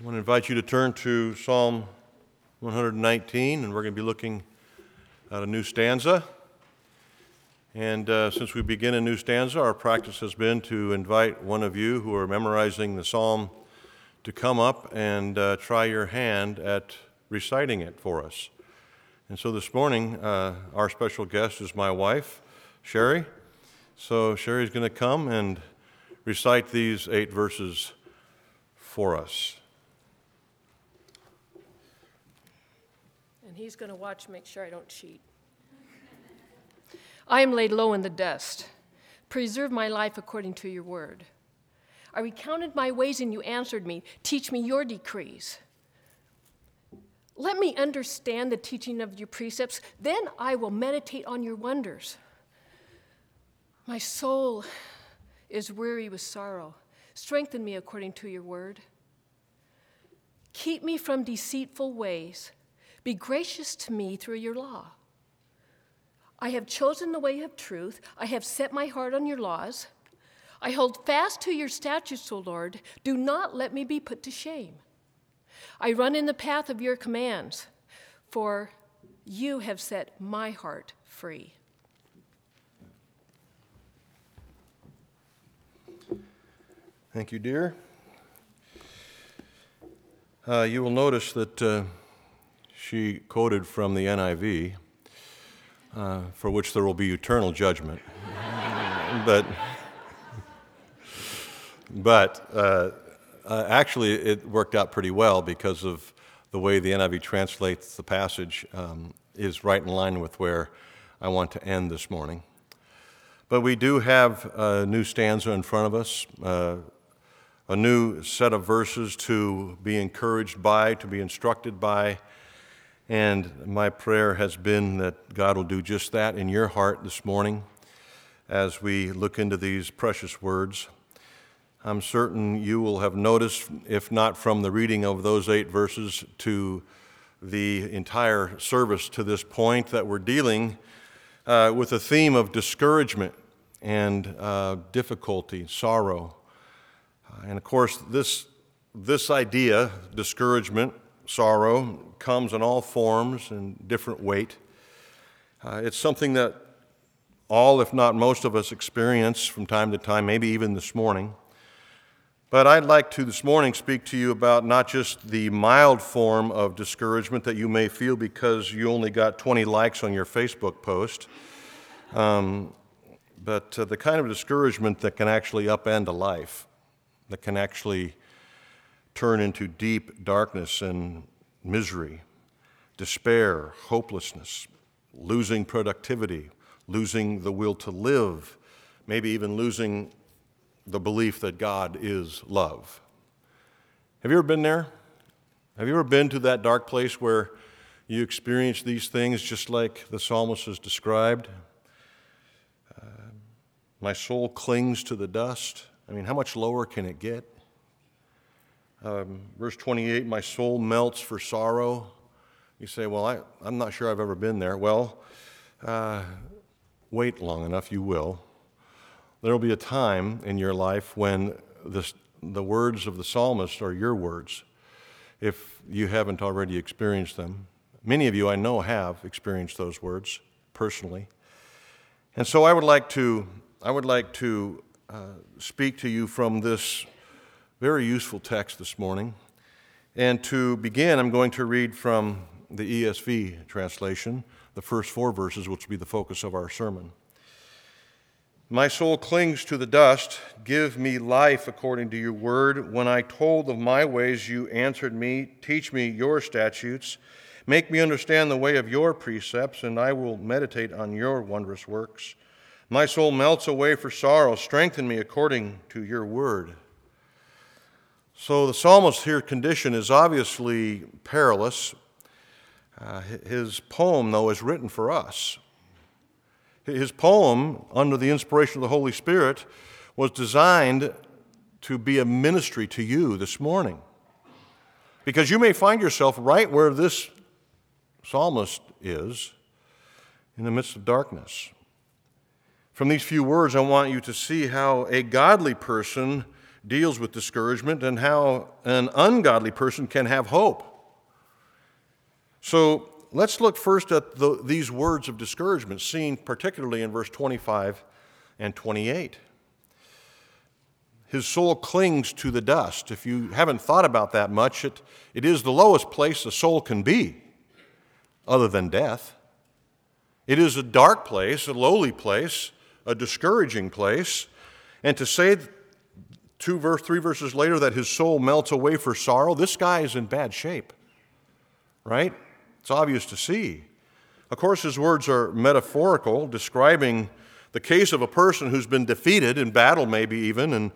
I want to invite you to turn to Psalm 119, and we're going to be looking at a new stanza. And since we begin a new stanza, our practice has been to invite one of you who are memorizing the psalm to come up and try your hand at reciting it for us. And so this morning, our special guest is my wife, Sherry. So Sherry's going to come and recite these 8 verses for us. And he's going to watch, make sure I don't cheat. I am laid low in the dust. Preserve my life according to your word. I recounted my ways and you answered me. Teach me your decrees. Let me understand the teaching of your precepts. Then I will meditate on your wonders. My soul is weary with sorrow. Strengthen me according to your word. Keep me from deceitful ways. Be gracious to me through your law. I have chosen the way of truth. I have set my heart on your laws. I hold fast to your statutes, O Lord. Do not let me be put to shame. I run in the path of your commands, for you have set my heart free. Thank you, dear. You will notice that she quoted from the NIV, for which there will be eternal judgment. But actually it worked out pretty well because of the way the NIV translates the passage is right in line with where I want to end this morning. But we do have a new stanza in front of us, a new set of verses to be encouraged by, to be instructed by. And my prayer has been that God will do just that in your heart this morning as we look into these precious words. I'm certain you will have noticed, if not from the reading of those 8 verses to the entire service to this point, that we're dealing with a theme of discouragement and difficulty, sorrow. And of course, this idea, discouragement, sorrow, comes in all forms and different weight. It's something that all, if not most of us, experience from time to time, maybe even this morning. But I'd like to this morning speak to you about not just the mild form of discouragement that you may feel because you only got 20 likes on your Facebook post, but the kind of discouragement that can actually upend a life, that can actually turn into deep darkness and misery, despair, hopelessness, losing productivity, losing the will to live, maybe even losing the belief that God is love. Have you ever been there? Have you ever been to that dark place where you experience these things just like the psalmist has described? My soul clings to the dust. I mean, how much lower can it get? Verse 28, my soul melts for sorrow. You say, well, I'm not sure I've ever been there. Well, wait long enough, you will. There will be a time in your life when the words of the psalmist are your words, if you haven't already experienced them. Many of you I know have experienced those words personally. And so I would like to speak to you from this very useful text this morning. And to begin, I'm going to read from the ESV translation, the first 4 verses, which will be the focus of our sermon. My soul clings to the dust. Give me life according to your word. When I told of my ways, you answered me. Teach me your statutes. Make me understand the way of your precepts, and I will meditate on your wondrous works. My soul melts away for sorrow. Strengthen me according to your word. So the psalmist's here condition is obviously perilous. His poem, though, is written for us. His poem, under the inspiration of the Holy Spirit, was designed to be a ministry to you this morning. Because you may find yourself right where this psalmist is, in the midst of darkness. From these few words, I want you to see how a godly person deals with discouragement and how an ungodly person can have hope. So let's look first at these words of discouragement seen particularly in verse 25 and 28. His soul clings to the dust. If you haven't thought about that much, it is the lowest place a soul can be other than death. It is a dark place, a lowly place, a discouraging place. And to say three verses later that his soul melts away for sorrow, this guy is in bad shape, right? It's obvious to see. Of course, his words are metaphorical, describing the case of a person who's been defeated in battle maybe even and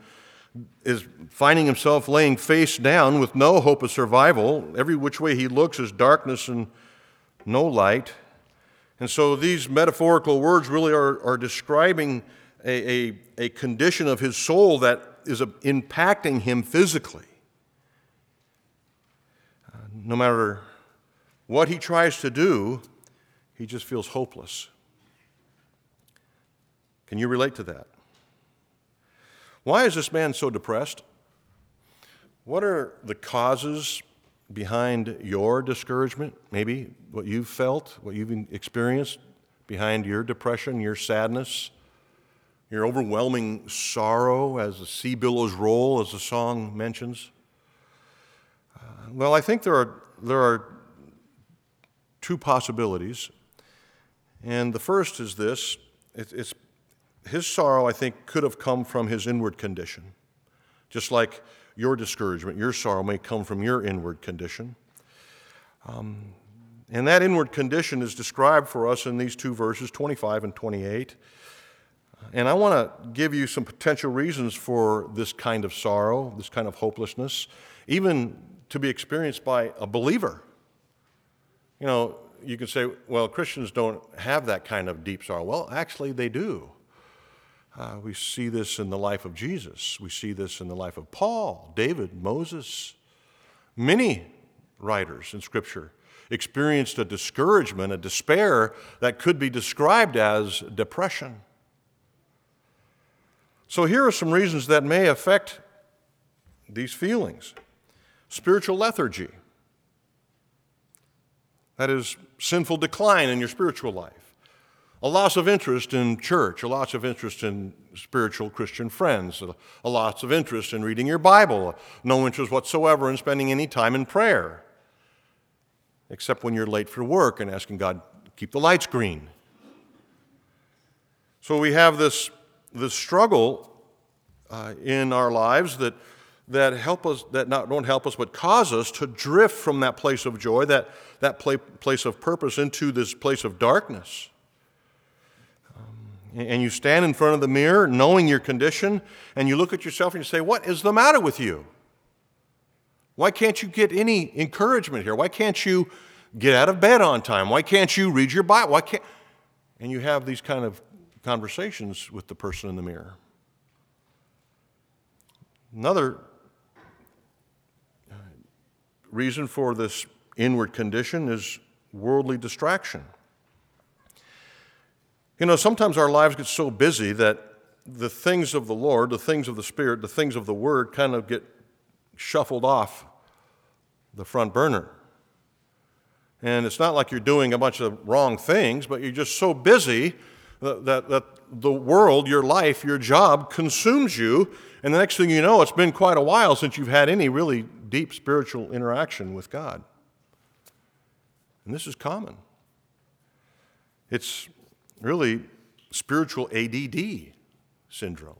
is finding himself laying face down with no hope of survival. Every which way he looks is darkness and no light. And so these metaphorical words really are describing a condition of his soul that is impacting him physically. No matter what he tries to do, he just feels hopeless. Can you relate to that? Why is this man so depressed? What are the causes behind your discouragement? Maybe what you've felt, what you've experienced behind your depression, your sadness, your overwhelming sorrow as the sea billows roll, as the song mentions. Well, I think there are two possibilities. And the first is this. It's his sorrow, I think, could have come from his inward condition, just like your discouragement, your sorrow may come from your inward condition. And that inward condition is described for us in these two verses, 25 and 28. And I want to give you some potential reasons for this kind of sorrow, this kind of hopelessness, even to be experienced by a believer. You know, you can say, well, Christians don't have that kind of deep sorrow. Well, actually, they do. We see this in the life of Jesus. We see this in the life of Paul, David, Moses. Many writers in Scripture experienced a discouragement, a despair that could be described as depression. So here are some reasons that may affect these feelings. Spiritual lethargy. That is sinful decline in your spiritual life. A loss of interest in church, a loss of interest in spiritual Christian friends, a loss of interest in reading your Bible, no interest whatsoever in spending any time in prayer, except when you're late for work and asking God to keep the lights green. So we have this struggle in our lives that help us, that don't help us, but cause us to drift from that place of joy, that place of purpose, into this place of darkness. And you stand in front of the mirror knowing your condition, and you look at yourself and you say, what is the matter with you? Why can't you get any encouragement here? Why can't you get out of bed on time? Why can't you read your Bible? And you have these kind of conversations with the person in the mirror. Another reason for this inward condition is worldly distraction. You know, sometimes our lives get so busy that the things of the Lord, the things of the Spirit, the things of the Word kind of get shuffled off the front burner. And it's not like you're doing a bunch of wrong things, but you're just so busy that the world, your life, your job consumes you. And the next thing you know, it's been quite a while since you've had any really deep spiritual interaction with God. And this is common. It's really spiritual ADD syndrome,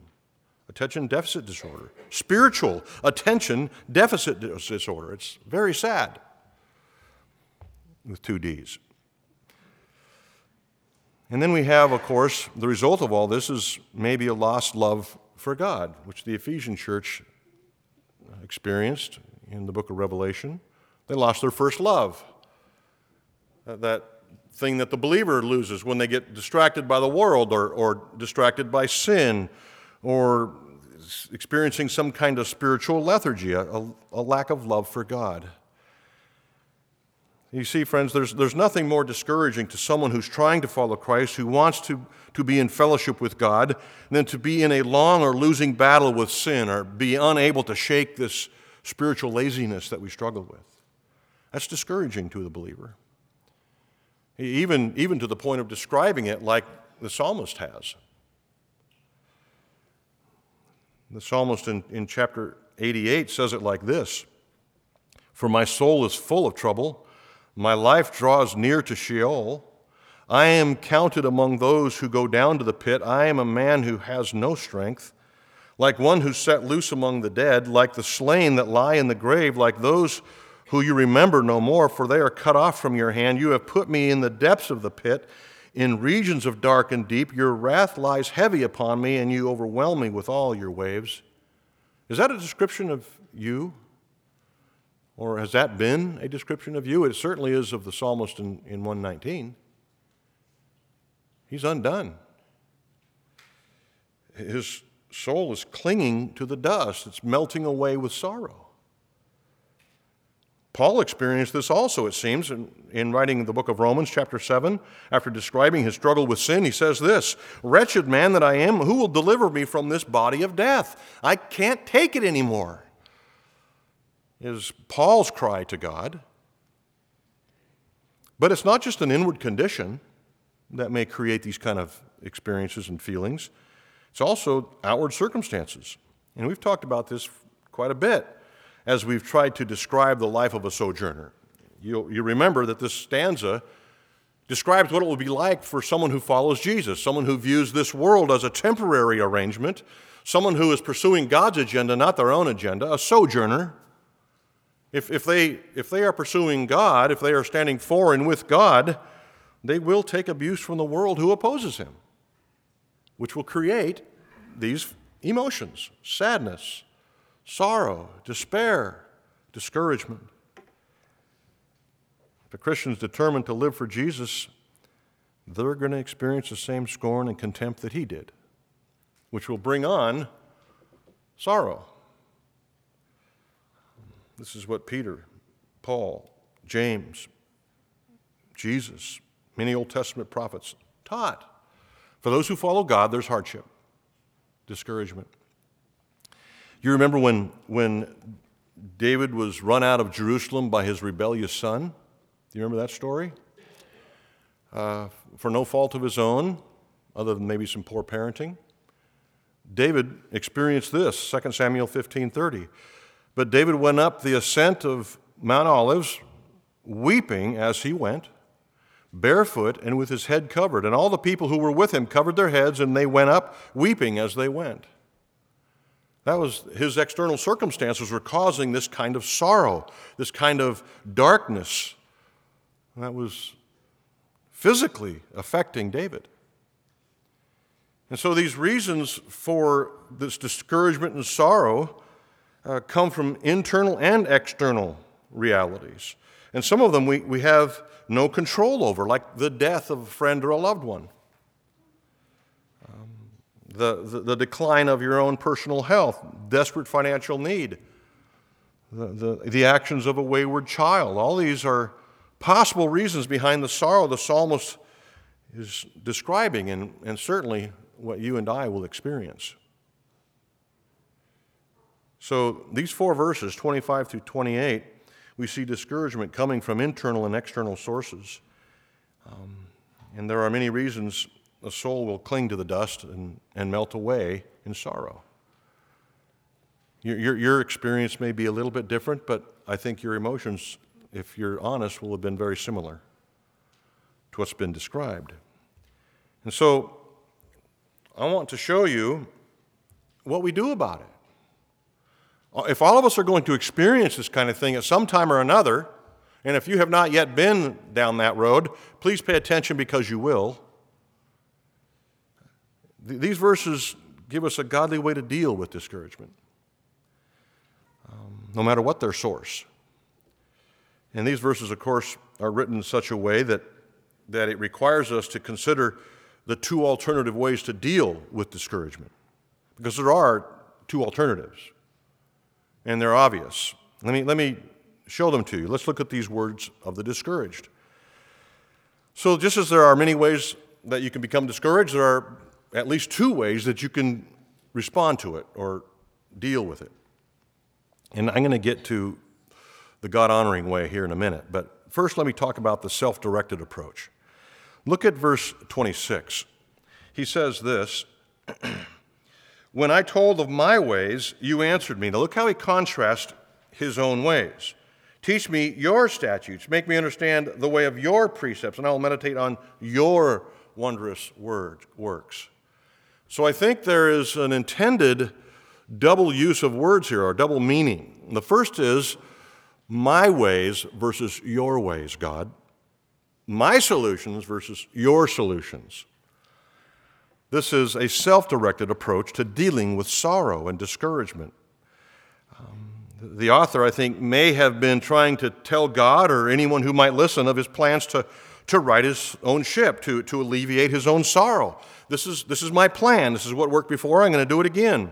attention deficit disorder, spiritual attention deficit disorder. It's very sad with two D's. And then we have, of course, the result of all this is maybe a lost love for God, which the Ephesian church experienced in the book of Revelation. They lost their first love, that thing that the believer loses when they get distracted by the world or distracted by sin or experiencing some kind of spiritual lethargy, a lack of love for God. You see, friends, there's nothing more discouraging to someone who's trying to follow Christ, who wants to be in fellowship with God, than to be in a long or losing battle with sin or be unable to shake this spiritual laziness that we struggle with. That's discouraging to the believer, even to the point of describing it like the psalmist has. The psalmist in chapter 88 says it like this: "For my soul is full of trouble. My life draws near to Sheol. I am counted among those who go down to the pit. I am a man who has no strength, like one who's set loose among the dead, like the slain that lie in the grave, like those who you remember no more, for they are cut off from your hand. You have put me in the depths of the pit, in regions of dark and deep. Your wrath lies heavy upon me, and you overwhelm me with all your waves." Is that a description of you? Or has that been a description of you? It certainly is of the psalmist in 119. He's undone. His soul is clinging to the dust. It's melting away with sorrow. Paul experienced this also, it seems, in writing the book of Romans, chapter 7. After describing his struggle with sin, he says this: "Wretched man that I am, who will deliver me from this body of death? I can't take it anymore." Is Paul's cry to God. But it's not just an inward condition that may create these kind of experiences and feelings. It's also outward circumstances. And we've talked about this quite a bit as we've tried to describe the life of a sojourner. You remember that this stanza describes what it will be like for someone who follows Jesus, someone who views this world as a temporary arrangement, someone who is pursuing God's agenda, not their own agenda, a sojourner. If they are pursuing God, if they are standing for and with God, they will take abuse from the world who opposes him, which will create these emotions: sadness, sorrow, despair, discouragement. If a Christian's determined to live for Jesus, they're going to experience the same scorn and contempt that he did, which will bring on sorrow. This is what Peter, Paul, James, Jesus, many Old Testament prophets taught. For those who follow God, there's hardship, discouragement. You remember when David was run out of Jerusalem by his rebellious son? Do you remember that story? For no fault of his own, other than maybe some poor parenting. David experienced this, 2 Samuel 15:30. "But David went up the ascent of Mount Olives, weeping as he went, barefoot and with his head covered. And all the people who were with him covered their heads, and they went up weeping as they went." That was his external circumstances were causing this kind of sorrow, this kind of darkness. And that was physically affecting David. And so these reasons for this discouragement and sorrow come from internal and external realities. And some of them we have no control over, like the death of a friend or a loved one, the decline of your own personal health, desperate financial need, the actions of a wayward child. All these are possible reasons behind the sorrow the psalmist is describing, and certainly what you and I will experience. So these four verses, 25 through 28, we see discouragement coming from internal and external sources. And there are many reasons a soul will cling to the dust and melt away in sorrow. Your experience may be a little bit different, but I think your emotions, if you're honest, will have been very similar to what's been described. And so I want to show you what we do about it. If all of us are going to experience this kind of thing at some time or another, and if you have not yet been down that road, please pay attention because you will. These verses give us a godly way to deal with discouragement, no matter what their source. And these verses, of course, are written in such a way that it requires us to consider the two alternative ways to deal with discouragement, because there are two alternatives. And they're obvious. Let me show them to you. Let's look at these words of the discouraged. So just as there are many ways that you can become discouraged, there are at least two ways that you can respond to it or deal with it. And I'm going to get to the God-honoring way here in a minute. But first, let me talk about the self-directed approach. Look at verse 26. He says this, "When I told of my ways, you answered me." Now look how he contrasts his own ways. "Teach me your statutes. Make me understand the way of your precepts, and I will meditate on your wondrous works. So I think there is an intended double use of words here, or double meaning. The first is my ways versus your ways, God. My solutions versus your solutions. This is a self-directed approach to dealing with sorrow and discouragement. The author, I think, may have been trying to tell God or anyone who might listen of his plans to right his own ship, to alleviate his own sorrow. This is my plan. This is what worked before. I'm going to do it again.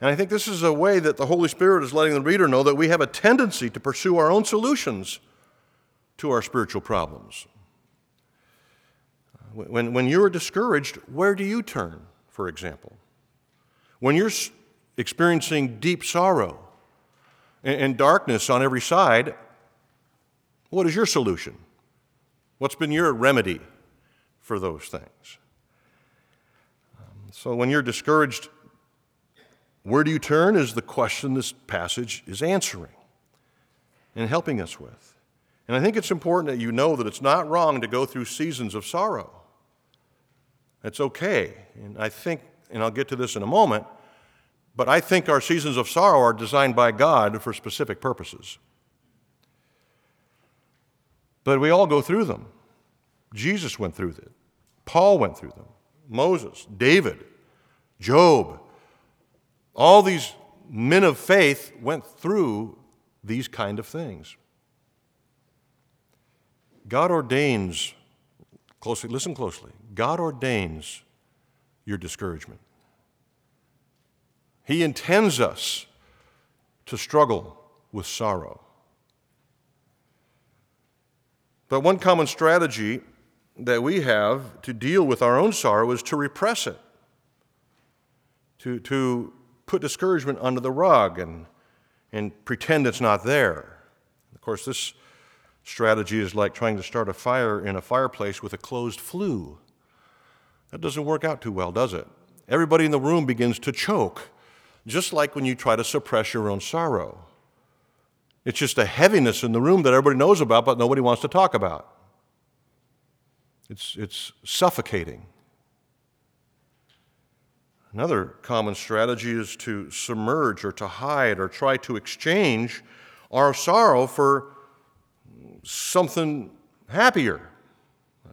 And I think this is a way that the Holy Spirit is letting the reader know that we have a tendency to pursue our own solutions to our spiritual problems. When you are discouraged, where do you turn, for example? When you're experiencing deep sorrow and darkness on every side, what is your solution? What's been your remedy for those things? So when you're discouraged, where do you turn is the question this passage is answering and helping us with. And I think it's important that you know that it's not wrong to go through seasons of sorrow. It's okay. And I think, and I'll get to this in a moment, but I think our seasons of sorrow are designed by God for specific purposes. But we all go through them. Jesus went through them. Paul went through them. Moses, David, Job. All these men of faith went through these kind of things. God ordains, closely, listen closely, God ordains your discouragement. He intends us to struggle with sorrow. But one common strategy that we have to deal with our own sorrow is to repress it, to put discouragement under the rug and pretend it's not there. Of course, this strategy is like trying to start a fire in a fireplace with a closed flue. That doesn't work out too well, does it? Everybody in the room begins to choke, just like when you try to suppress your own sorrow. It's just a heaviness in the room that everybody knows about, but nobody wants to talk about. It's suffocating. Another common strategy is to submerge or to hide or try to exchange our sorrow for something happier,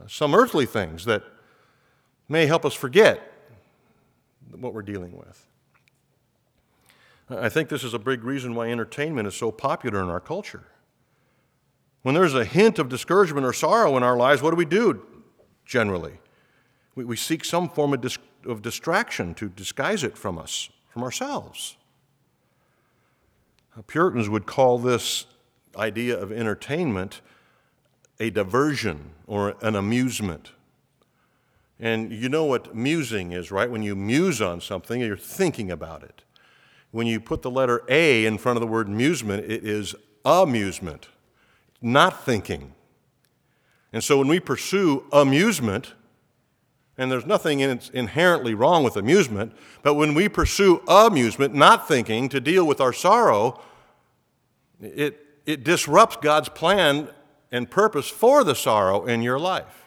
some earthly things that may help us forget what we're dealing with. I think this is a big reason why entertainment is so popular in our culture. When there's a hint of discouragement or sorrow in our lives, what do? Generally, we seek some form of distraction to disguise it from us, from ourselves. Puritans would call this idea of entertainment a diversion or an amusement. And you know what musing is, right? When you muse on something, you're thinking about it. When you put the letter A in front of the word amusement, it is amusement, not thinking. And so when we pursue amusement, and there's nothing inherently wrong with amusement, but when we pursue amusement, not thinking, to deal with our sorrow, it disrupts God's plan and purpose for the sorrow in your life.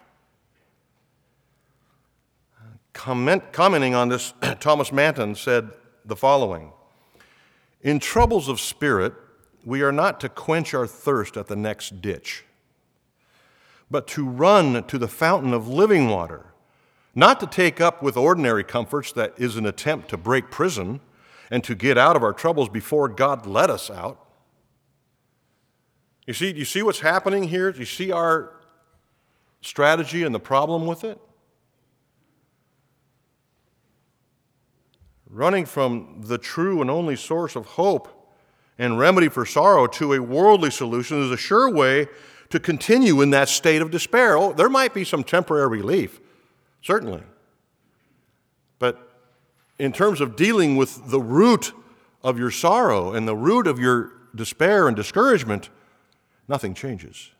Commenting on this, Thomas Manton said the following, "In troubles of spirit, we are not to quench our thirst at the next ditch, but to run to the fountain of living water, not to take up with ordinary comforts that is an attempt to break prison and to get out of our troubles before God let us out." You see what's happening here? You see our strategy and the problem with it? Running from the true and only source of hope and remedy for sorrow to a worldly solution is a sure way to continue in that state of despair. Oh, there might be some temporary relief, certainly. But in terms of dealing with the root of your sorrow and the root of your despair and discouragement, nothing changes.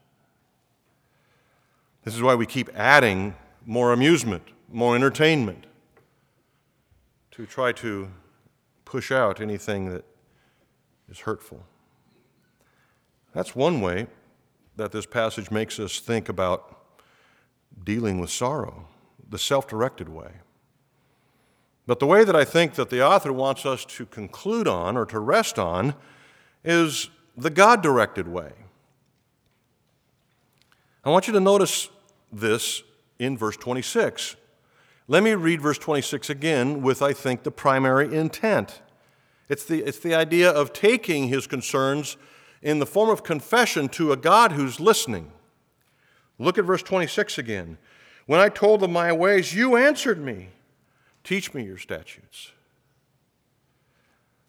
This is why we keep adding more amusement, more entertainment, to try to push out anything that is hurtful. That's one way that this passage makes us think about dealing with sorrow, the self-directed way. But the way that I think that the author wants us to conclude on or to rest on is the God-directed way. I want you to notice this in verse 26. Let me read verse 26 again with, I think, the primary intent. It's the idea of taking his concerns in the form of confession to a God who's listening. Look at verse 26 again. When I told them my ways, you answered me. Teach me your statutes.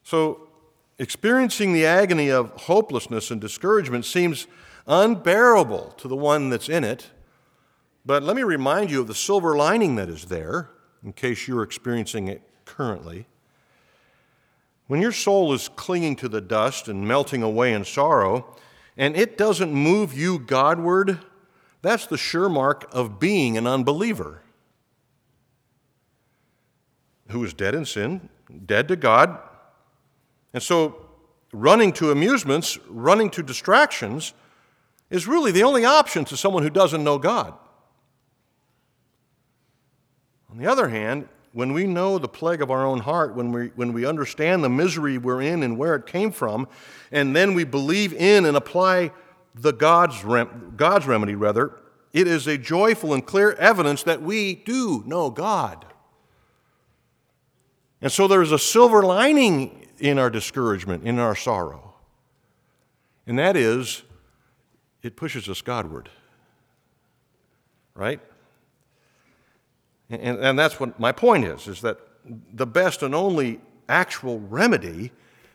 So, experiencing the agony of hopelessness and discouragement seems unbearable to the one that's in it. But let me remind you of the silver lining that is there, in case you're experiencing it currently. When your soul is clinging to the dust and melting away in sorrow, and it doesn't move you Godward, that's the sure mark of being an unbeliever who is dead in sin, dead to God. And so running to amusements, running to distractions is really the only option to someone who doesn't know God. On the other hand, when we know the plague of our own heart, when we understand the misery we're in and where it came from, and then we believe in and apply the God's remedy, it is a joyful and clear evidence that we do know God. And so there's a silver lining in our discouragement, in our sorrow. And that is, it pushes us Godward. Right? And that's what my point is that the best and only actual remedy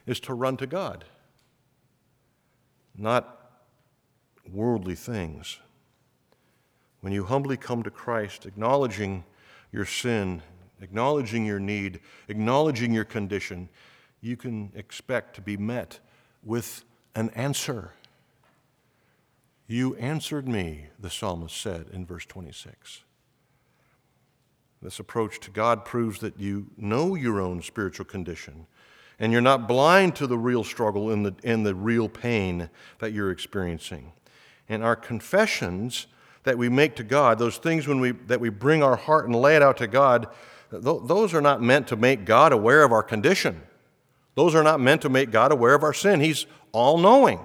is to run to God, not worldly things. When you humbly come to Christ, acknowledging your sin, acknowledging your need, acknowledging your condition, you can expect to be met with an answer. You answered me, the psalmist said in verse 26. This approach to God proves that you know your own spiritual condition, and you're not blind to the real struggle and the real pain that you're experiencing. And our confessions that we make to God, those things that we bring our heart and lay it out to God, those are not meant to make God aware of our condition. Those are not meant to make God aware of our sin. He's all-knowing.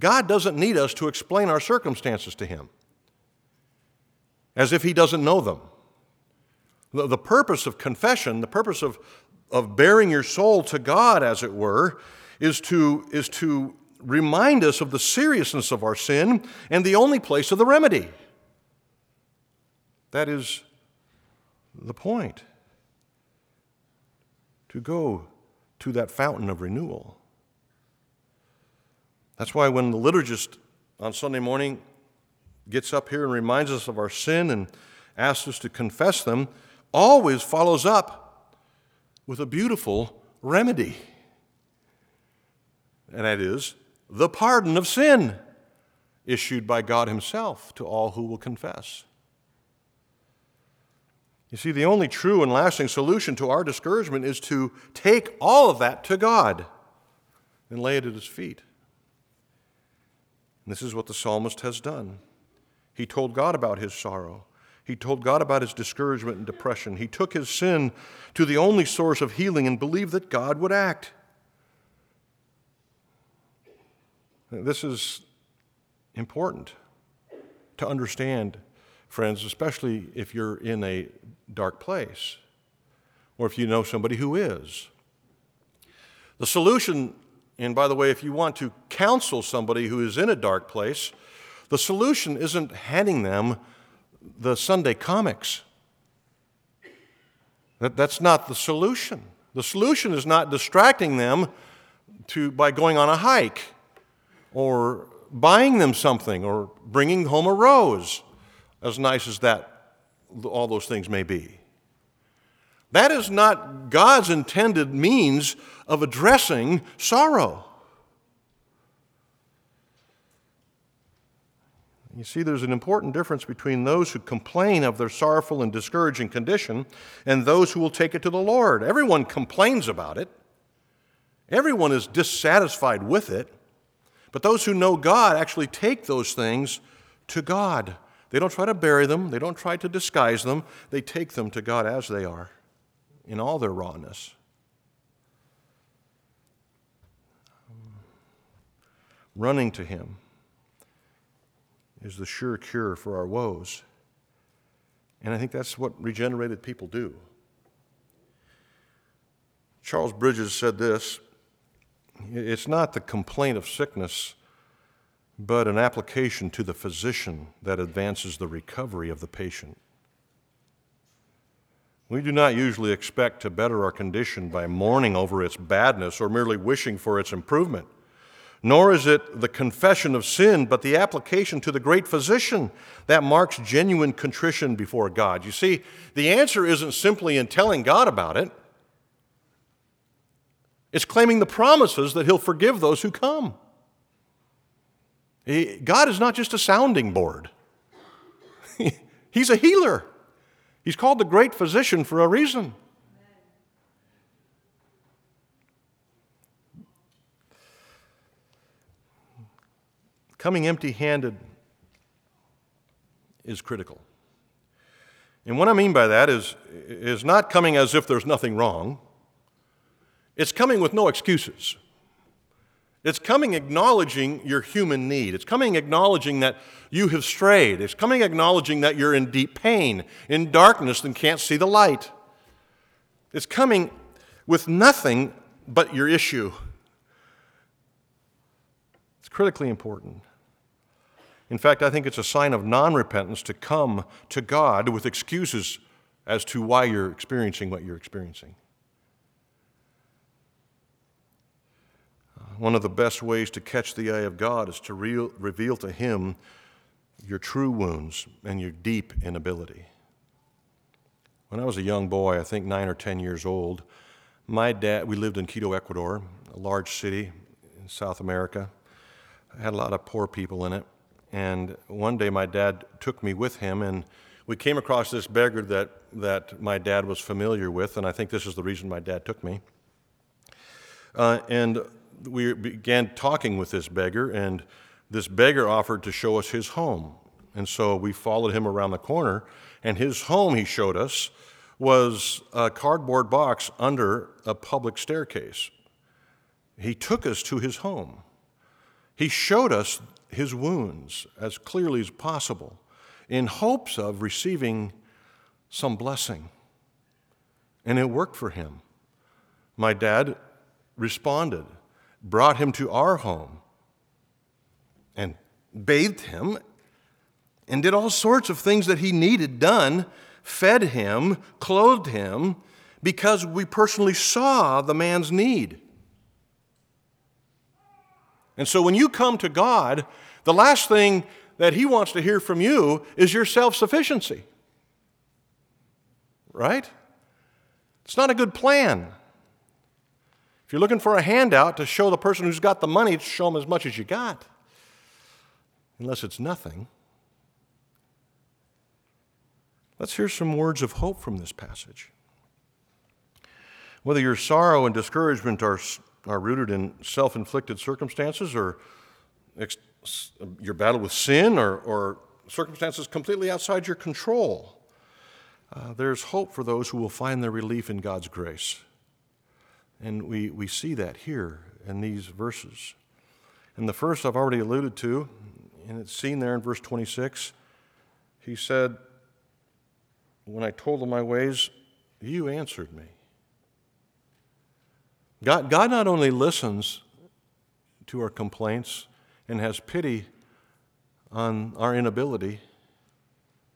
God doesn't need us to explain our circumstances to him as if he doesn't know them. The purpose of confession, the purpose of bearing your soul to God, as it were, is to remind us of the seriousness of our sin and the only place of the remedy. That is the point, to go to that fountain of renewal. That's why when the liturgist on Sunday morning gets up here and reminds us of our sin and asks us to confess them, always follows up with a beautiful remedy. And that is the pardon of sin issued by God himself to all who will confess. You see, the only true and lasting solution to our discouragement is to take all of that to God and lay it at his feet. And this is what the psalmist has done. He told God about his sorrow. He told God about his discouragement and depression. He took his sin to the only source of healing and believed that God would act. This is important to understand, friends, especially if you're in a dark place or if you know somebody who is. The solution, and by the way, if you want to counsel somebody who is in a dark place, the solution isn't handing them the Sunday comics. That's not the solution. The solution is not distracting them by going on a hike or buying them something or bringing home a rose, as nice as that, all those things may be. That is not God's intended means of addressing sorrow. You see, there's an important difference between those who complain of their sorrowful and discouraging condition and those who will take it to the Lord. Everyone complains about it. Everyone is dissatisfied with it. But those who know God actually take those things to God. They don't try to bury them. They don't try to disguise them. They take them to God as they are, in all their rawness. Running to Him is the sure cure for our woes. And I think that's what regenerated people do. Charles Bridges said this: it's not the complaint of sickness, but an application to the physician that advances the recovery of the patient. We do not usually expect to better our condition by mourning over its badness or merely wishing for its improvement. Nor is it the confession of sin, but the application to the great physician that marks genuine contrition before God. You see, the answer isn't simply in telling God about it. It's claiming the promises that He'll forgive those who come. God is not just a sounding board. He's a healer. He's called the great physician for a reason. Coming empty-handed is critical. And what I mean by that is not coming as if there's nothing wrong. It's coming with no excuses. It's coming acknowledging your human need. It's coming acknowledging that you have strayed. It's coming acknowledging that you're in deep pain, in darkness, and can't see the light. It's coming with nothing but your issue. It's critically important. In fact, I think it's a sign of non-repentance to come to God with excuses as to why you're experiencing what you're experiencing. One of the best ways to catch the eye of God is to reveal to Him your true wounds and your deep inability. When I was a young boy, I think 9 or 10 years old, we lived in Quito, Ecuador, a large city in South America. It had a lot of poor people in it. And one day my dad took me with him, and we came across this beggar that my dad was familiar with, and I think this is the reason my dad took me. And we began talking with this beggar, and this beggar offered to show us his home. And so we followed him around the corner, and his home, he showed us, was a cardboard box under a public staircase. He took us to his home. He showed us his wounds as clearly as possible in hopes of receiving some blessing. And it worked for him. My dad responded, brought him to our home and bathed him and did all sorts of things that he needed done, fed him, clothed him, because we personally saw the man's need. And so when you come to God, the last thing that He wants to hear from you is your self-sufficiency. Right? It's not a good plan. If you're looking for a handout to show the person who's got the money, to show them as much as you got, unless it's nothing. Let's hear some words of hope from this passage. Whether your sorrow and discouragement are rooted in self-inflicted circumstances or your battle with sin or circumstances completely outside your control, there's hope for those who will find their relief in God's grace. And we see that here in these verses. And the first I've already alluded to, and it's seen there in verse 26. He said, when I told them my ways, you answered me. God not only listens to our complaints and has pity on our inability,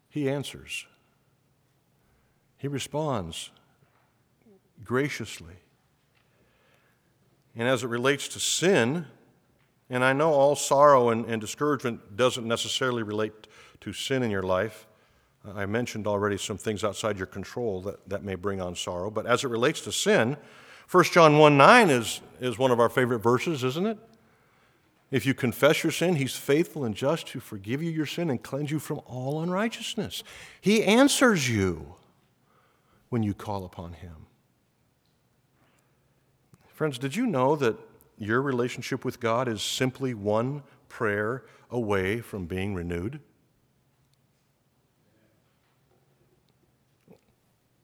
He answers. He responds graciously. And as it relates to sin, and I know all sorrow and discouragement doesn't necessarily relate to sin in your life. I mentioned already some things outside your control that may bring on sorrow. But as it relates to sin, 1 John 1:9 is one of our favorite verses, isn't it? If you confess your sin, he's faithful and just to forgive you your sin and cleanse you from all unrighteousness. He answers you when you call upon him. Friends, did you know that your relationship with God is simply one prayer away from being renewed?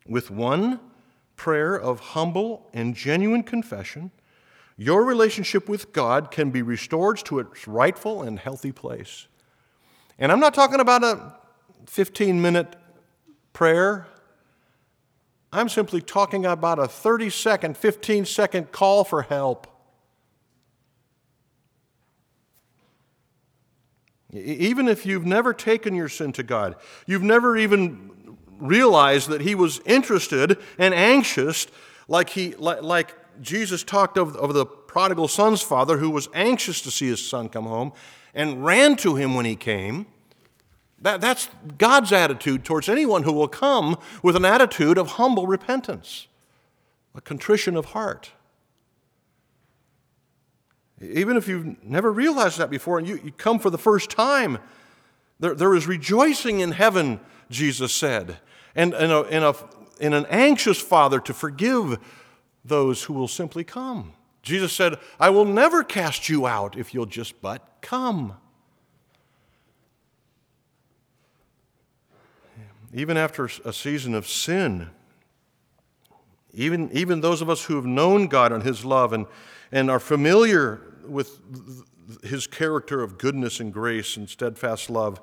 With one prayer of humble and genuine confession, your relationship with God can be restored to its rightful and healthy place. And I'm not talking about a 15-minute prayer. I'm simply talking about a 30-second, 15-second call for help. Even if you've never taken your sin to God, you've never even realized that he was interested and anxious like Jesus talked of the prodigal son's father who was anxious to see his son come home and ran to him when he came. That's God's attitude towards anyone who will come with an attitude of humble repentance, a contrition of heart. Even if you've never realized that before and you come for the first time, there is rejoicing in heaven, Jesus said, and an anxious father to forgive those who will simply come. Jesus said, I will never cast you out if you'll just but come. Even after a season of sin, even those of us who have known God and his love and are familiar with his character of goodness and grace and steadfast love,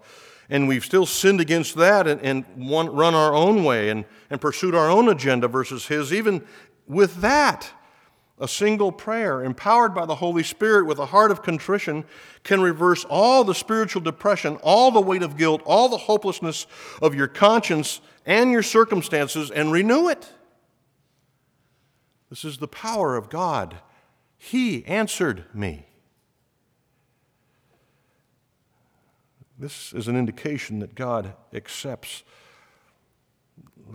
and we've still sinned against that and run our own way and pursued our own agenda versus his, even with that, a single prayer empowered by the Holy Spirit with a heart of contrition can reverse all the spiritual depression, all the weight of guilt, all the hopelessness of your conscience and your circumstances and renew it. This is the power of God. He answered me. This is an indication that God accepts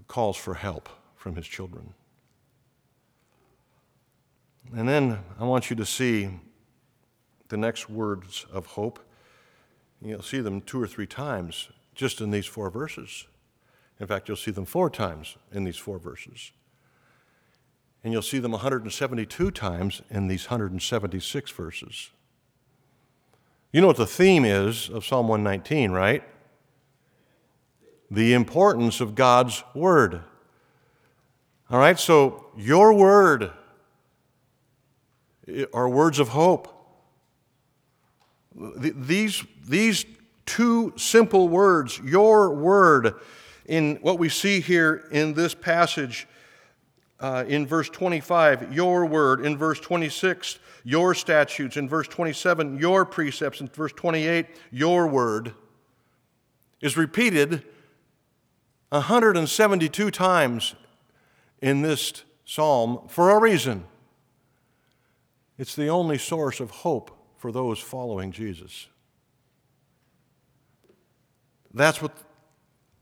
calls for help from his children. And then I want you to see the next words of hope. You'll see them 2 or 3 times just in these 4 verses. In fact, you'll see them 4 times in these 4 verses. And you'll see them 172 times in these 176 verses. You know what the theme is of Psalm 119, right? The importance of God's word. All right, so your word are words of hope. These 2 simple words, your word, in what we see here in this passage, in verse 25, your word, in verse 26, your statutes, in verse 27, your precepts, in verse 28, your word, is repeated 172 times in this psalm for a reason. It's the only source of hope for those following Jesus. That's what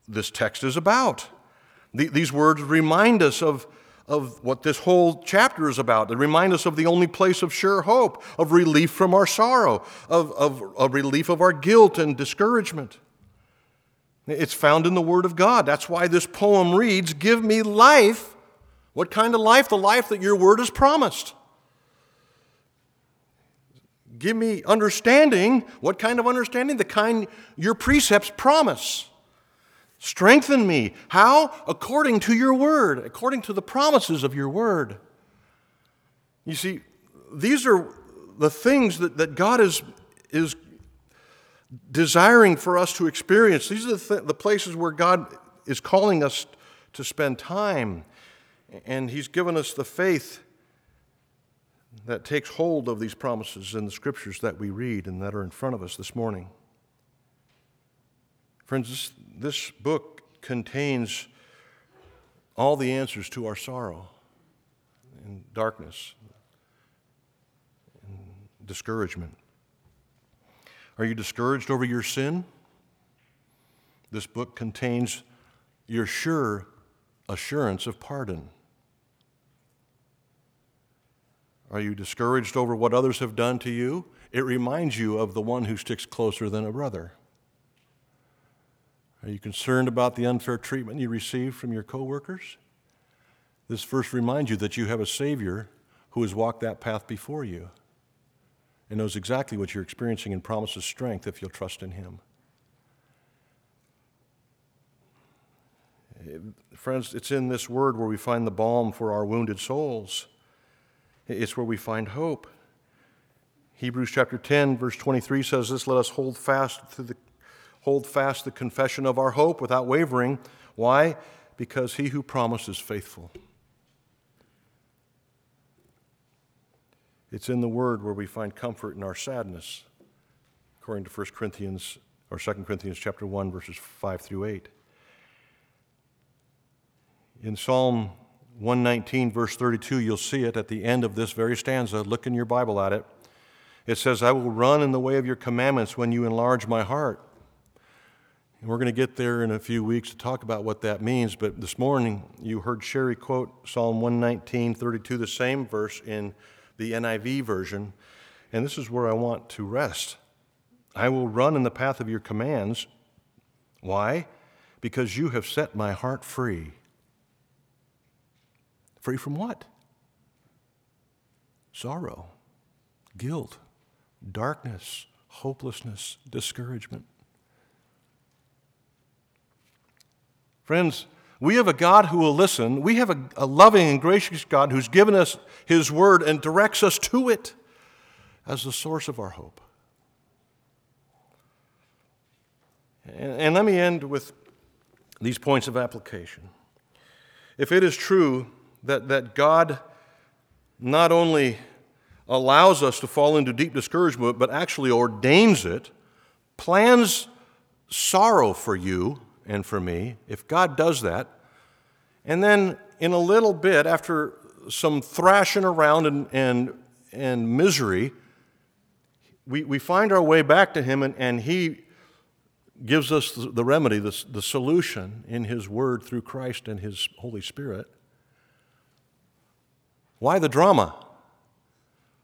this text is about. These words remind us of what this whole chapter is about. They remind us of the only place of sure hope, of relief from our sorrow, of relief of our guilt and discouragement. It's found in the Word of God. That's why this poem reads, "Give me life." What kind of life? The life that your Word has promised. Give me understanding. What kind of understanding? The kind your precepts promise. Strengthen me. How? According to your word, according to the promises of your word. You see, these are the things that God is desiring for us to experience. These are the places where God is calling us to spend time. And he's given us the faith that takes hold of these promises in the scriptures that we read and that are in front of us this morning. Friends, this book contains all the answers to our sorrow and darkness. discouragement. Are you discouraged over your sin? This book contains your sure assurance of pardon. Are you discouraged over what others have done to you? It reminds you of the one who sticks closer than a brother. Are you concerned about the unfair treatment you receive from your coworkers? This verse reminds you that you have a Savior who has walked that path before you and knows exactly what you're experiencing and promises strength if you'll trust in Him. Friends, it's in this word where we find the balm for our wounded souls. It's where we find hope. Hebrews chapter 10, verse 23 says this: let us hold fast the confession of our hope without wavering. Why? Because he who promised is faithful. It's in the word where we find comfort in our sadness, according to 1 Corinthians or 2 Corinthians chapter 1, verses 5 through 8. In Psalm 119, verse 32, you'll see it at the end of this very stanza. Look in your Bible at it. It says, I will run in the way of your commandments when you enlarge my heart. And we're going to get there in a few weeks to talk about what that means. But this morning, you heard Sherry quote Psalm 119, 32, the same verse in the NIV version. And this is where I want to rest. I will run in the path of your commands. Why? Because you have set my heart free. Free from what? Sorrow, guilt, darkness, hopelessness, discouragement. Friends, we have a God who will listen. We have a loving and gracious God who's given us His word and directs us to it as the source of our hope. And let me end with these points of application. If it is true that God not only allows us to fall into deep discouragement, but actually ordains it, plans sorrow for you and for me, if God does that, and then in a little bit, after some thrashing around and misery, we find our way back to Him, and He gives us the remedy, the solution in His word through Christ and His Holy Spirit. Why the drama?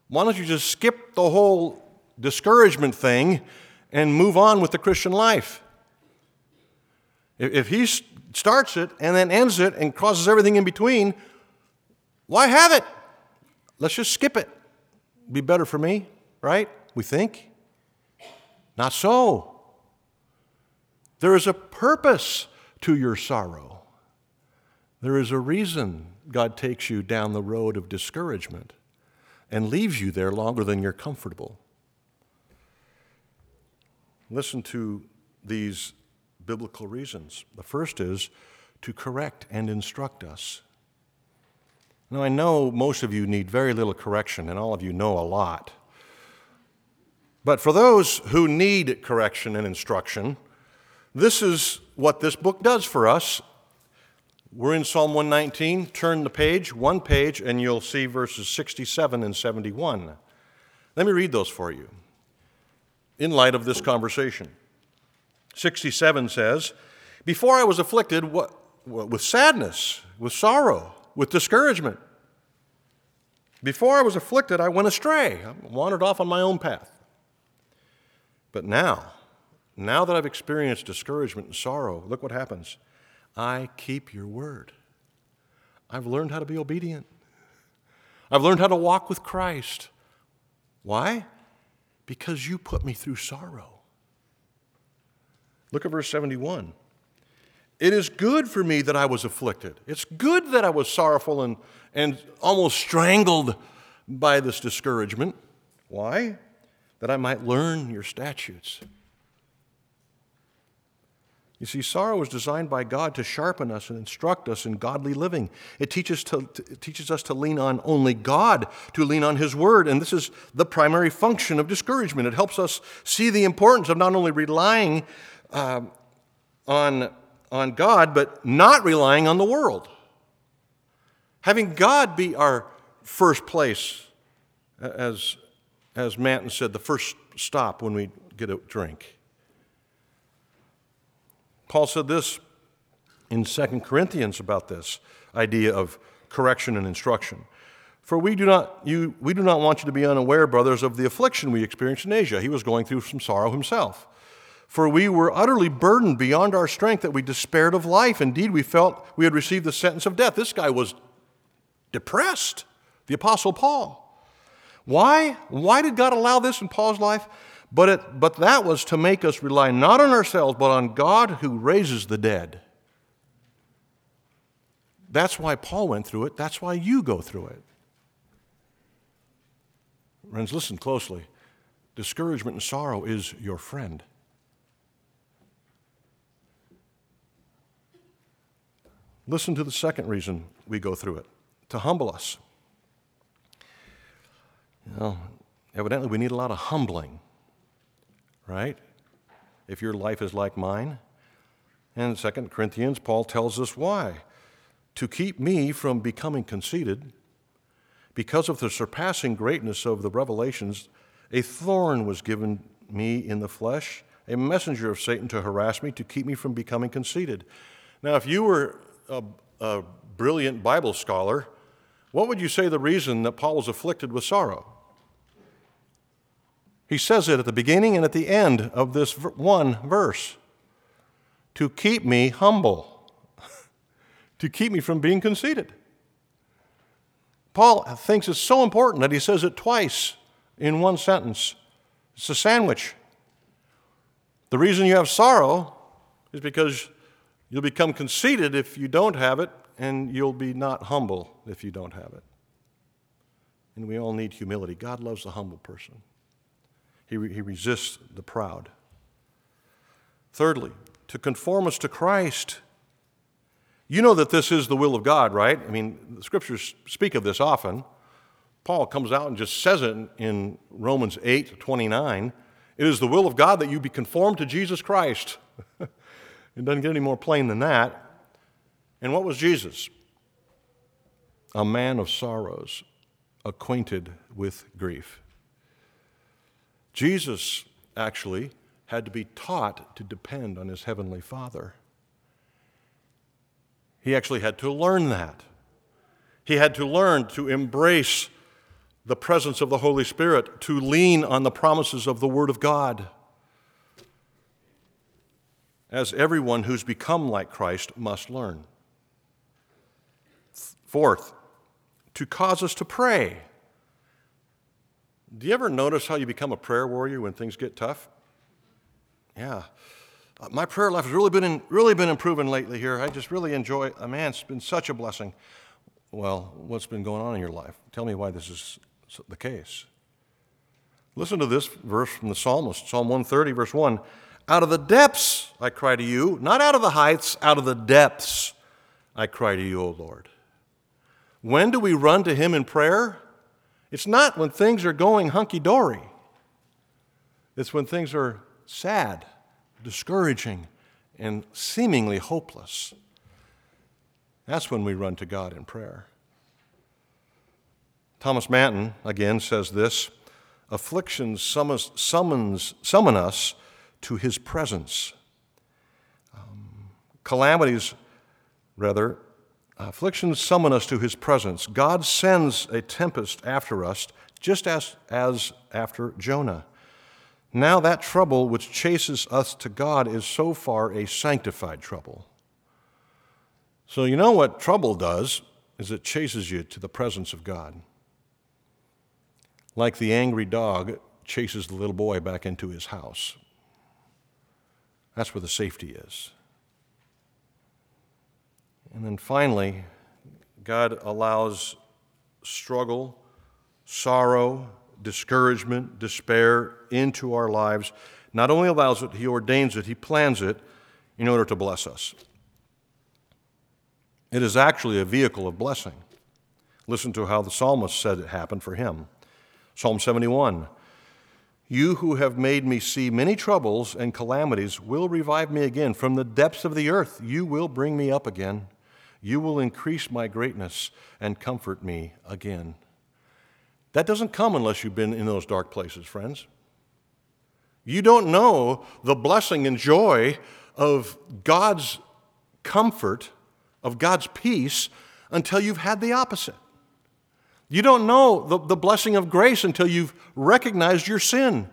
Why don't you just skip the whole discouragement thing and move on with the Christian life? If He starts it and then ends it and crosses everything in between, why have it? Let's just skip it. Be better for me, right? We think. Not so. There is a purpose to your sorrow. There is a reason God takes you down the road of discouragement and leaves you there longer than you're comfortable. Listen to these biblical reasons. The first is to correct and instruct us. Now, I know most of you need very little correction, and all of you know a lot. But for those who need correction and instruction, this is what this book does for us. We're in Psalm 119. Turn the page, one page, and you'll see verses 67 and 71. Let me read those for you in light of this conversation. 67 says, before I was afflicted with sadness, with sorrow, with discouragement. Before I was afflicted, I went astray. I wandered off on my own path. But now that I've experienced discouragement and sorrow, look what happens. I keep your word. I've learned how to be obedient. I've learned how to walk with Christ. Why? Because you put me through sorrow. Look at verse 71. It is good for me that I was afflicted. It's good that I was sorrowful and almost strangled by this discouragement. Why? That I might learn your statutes. You see, sorrow was designed by God to sharpen us and instruct us in godly living. It teaches us to lean on only God, to lean on His word. And this is the primary function of discouragement. It helps us see the importance of not only relying on God, but not relying on the world. Having God be our first place, as as Manton said, the first stop when we get a drink. Paul said this in 2 Corinthians about this idea of correction and instruction. For we do not want you to be unaware, brothers, of the affliction we experienced in Asia. He was going through some sorrow himself. For we were utterly burdened beyond our strength, that we despaired of life. Indeed, we felt we had received the sentence of death. This guy was depressed, the Apostle Paul. Why? Why did God allow this in Paul's life? But that was to make us rely not on ourselves, but on God who raises the dead. That's why Paul went through it. That's why you go through it. Friends, listen closely. Discouragement and sorrow is your friend. Listen to the second reason we go through it, to humble us. You know, evidently we need a lot of humbling, right? If your life is like mine. And in 2 Corinthians, Paul tells us why. To keep me from becoming conceited, because of the surpassing greatness of the revelations, a thorn was given me in the flesh, a messenger of Satan to harass me, to keep me from becoming conceited. Now, if you were a brilliant Bible scholar, what would you say the reason that Paul was afflicted with sorrow? He says it at the beginning and at the end of this one verse. To keep me humble. To keep me from being conceited. Paul thinks it's so important that he says it twice in one sentence. It's a sandwich. The reason you have sorrow is because you'll become conceited if you don't have it, and you'll be not humble if you don't have it. And we all need humility. God loves the humble person. He resists the proud. Thirdly, to conform us to Christ. You know that this is the will of God, right? I mean, the scriptures speak of this often. Paul comes out and just says it in Romans 8:29. It is the will of God that you be conformed to Jesus Christ. It doesn't get any more plain than that. And what was Jesus? A man of sorrows, acquainted with grief. Jesus actually had to be taught to depend on his heavenly Father. He actually had to learn that. He had to learn to embrace the presence of the Holy Spirit, to lean on the promises of the Word of God. As everyone who's become like Christ must learn. Fourth, to cause us to pray. Do you ever notice how you become a prayer warrior when things get tough? Yeah. My prayer life has really been improving lately here. I just really enjoy, man, it's been such a blessing. Well, what's been going on in your life? Tell me why this is the case. Listen to this verse from the psalmist, Psalm 130, verse 1. Out of the depths I cry to you, not out of the heights, out of the depths I cry to you, O Lord. When do we run to him in prayer? It's not when things are going hunky-dory. It's when things are sad, discouraging, and seemingly hopeless. That's when we run to God in prayer. Thomas Manton, again, says this, affliction summon us to his presence. Afflictions summon us to his presence. God sends a tempest after us, just as after Jonah. Now that trouble which chases us to God is so far a sanctified trouble. So you know what trouble does is it chases you to the presence of God. Like the angry dog chases the little boy back into his house. That's where the safety is. And then finally, God allows struggle, sorrow, discouragement, despair into our lives. Not only allows it, he ordains it, he plans it in order to bless us. It is actually a vehicle of blessing. Listen to how the psalmist said it happened for him. Psalm 71. You who have made me see many troubles and calamities will revive me again. From the depths of the earth, you will bring me up again. You will increase my greatness and comfort me again. That doesn't come unless you've been in those dark places, friends. You don't know the blessing and joy of God's comfort, of God's peace, until you've had the opposite. You don't know the blessing of grace until you've recognized your sin.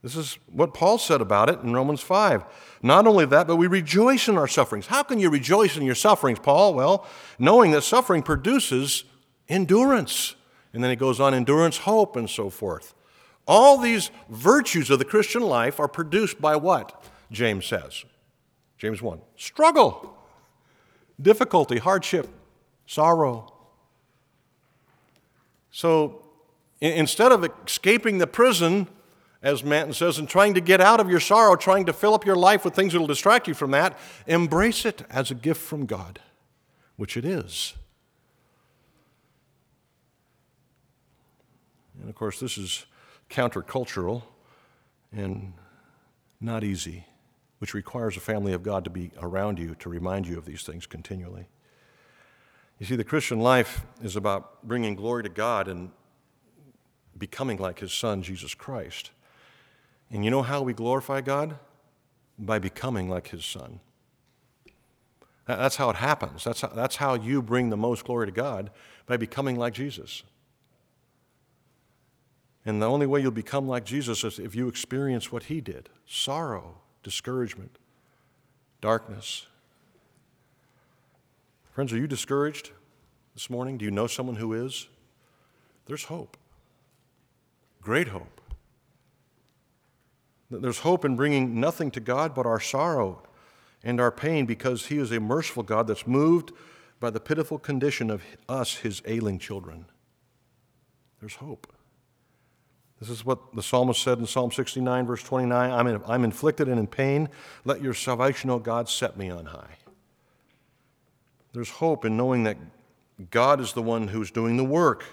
This is what Paul said about it in Romans 5. Not only that, but we rejoice in our sufferings. How can you rejoice in your sufferings, Paul? Well, knowing that suffering produces endurance. And then it goes on, endurance, hope, and so forth. All these virtues of the Christian life are produced by what? James says. James 1. Struggle, difficulty, hardship, sorrow. So instead of escaping the prison, as Manton says, and trying to get out of your sorrow, trying to fill up your life with things that will distract you from that, embrace it as a gift from God, which it is. And of course, this is countercultural and not easy, which requires a family of God to be around you to remind you of these things continually. You see, the Christian life is about bringing glory to God and becoming like His Son, Jesus Christ. And you know how we glorify God? By becoming like His Son. That's how it happens. That's how you bring the most glory to God, by becoming like Jesus. And the only way you'll become like Jesus is if you experience what He did. Sorrow, discouragement, darkness. Friends, are you discouraged this morning? Do you know someone who is? There's hope. Great hope. There's hope in bringing nothing to God but our sorrow and our pain, because He is a merciful God that's moved by the pitiful condition of us, His ailing children. There's hope. This is what the psalmist said in Psalm 69, verse 29, I'm inflicted and in pain. Let your salvation, O God, set me on high. There's hope in knowing that God is the one who's doing the work.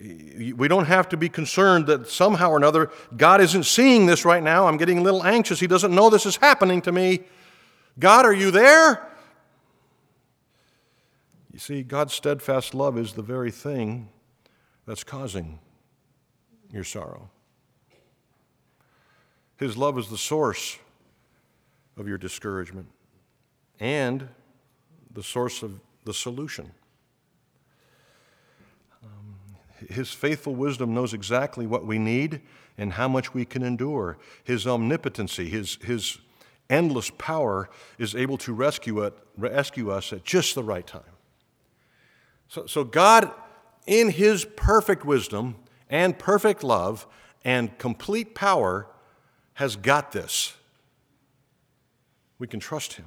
We don't have to be concerned that somehow or another God isn't seeing this right now. I'm getting a little anxious. He doesn't know this is happening to me. God, are you there? You see, God's steadfast love is the very thing that's causing your sorrow. His love is the source of your discouragement and the source of the solution. His faithful wisdom knows exactly what we need and how much we can endure. His omnipotency, his endless power is able to rescue us at just the right time. So God, in His perfect wisdom and perfect love and complete power, has got this. We can trust Him.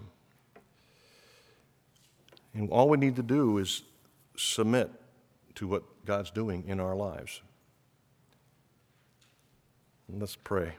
And all we need to do is submit to what God's doing in our lives. Let's pray.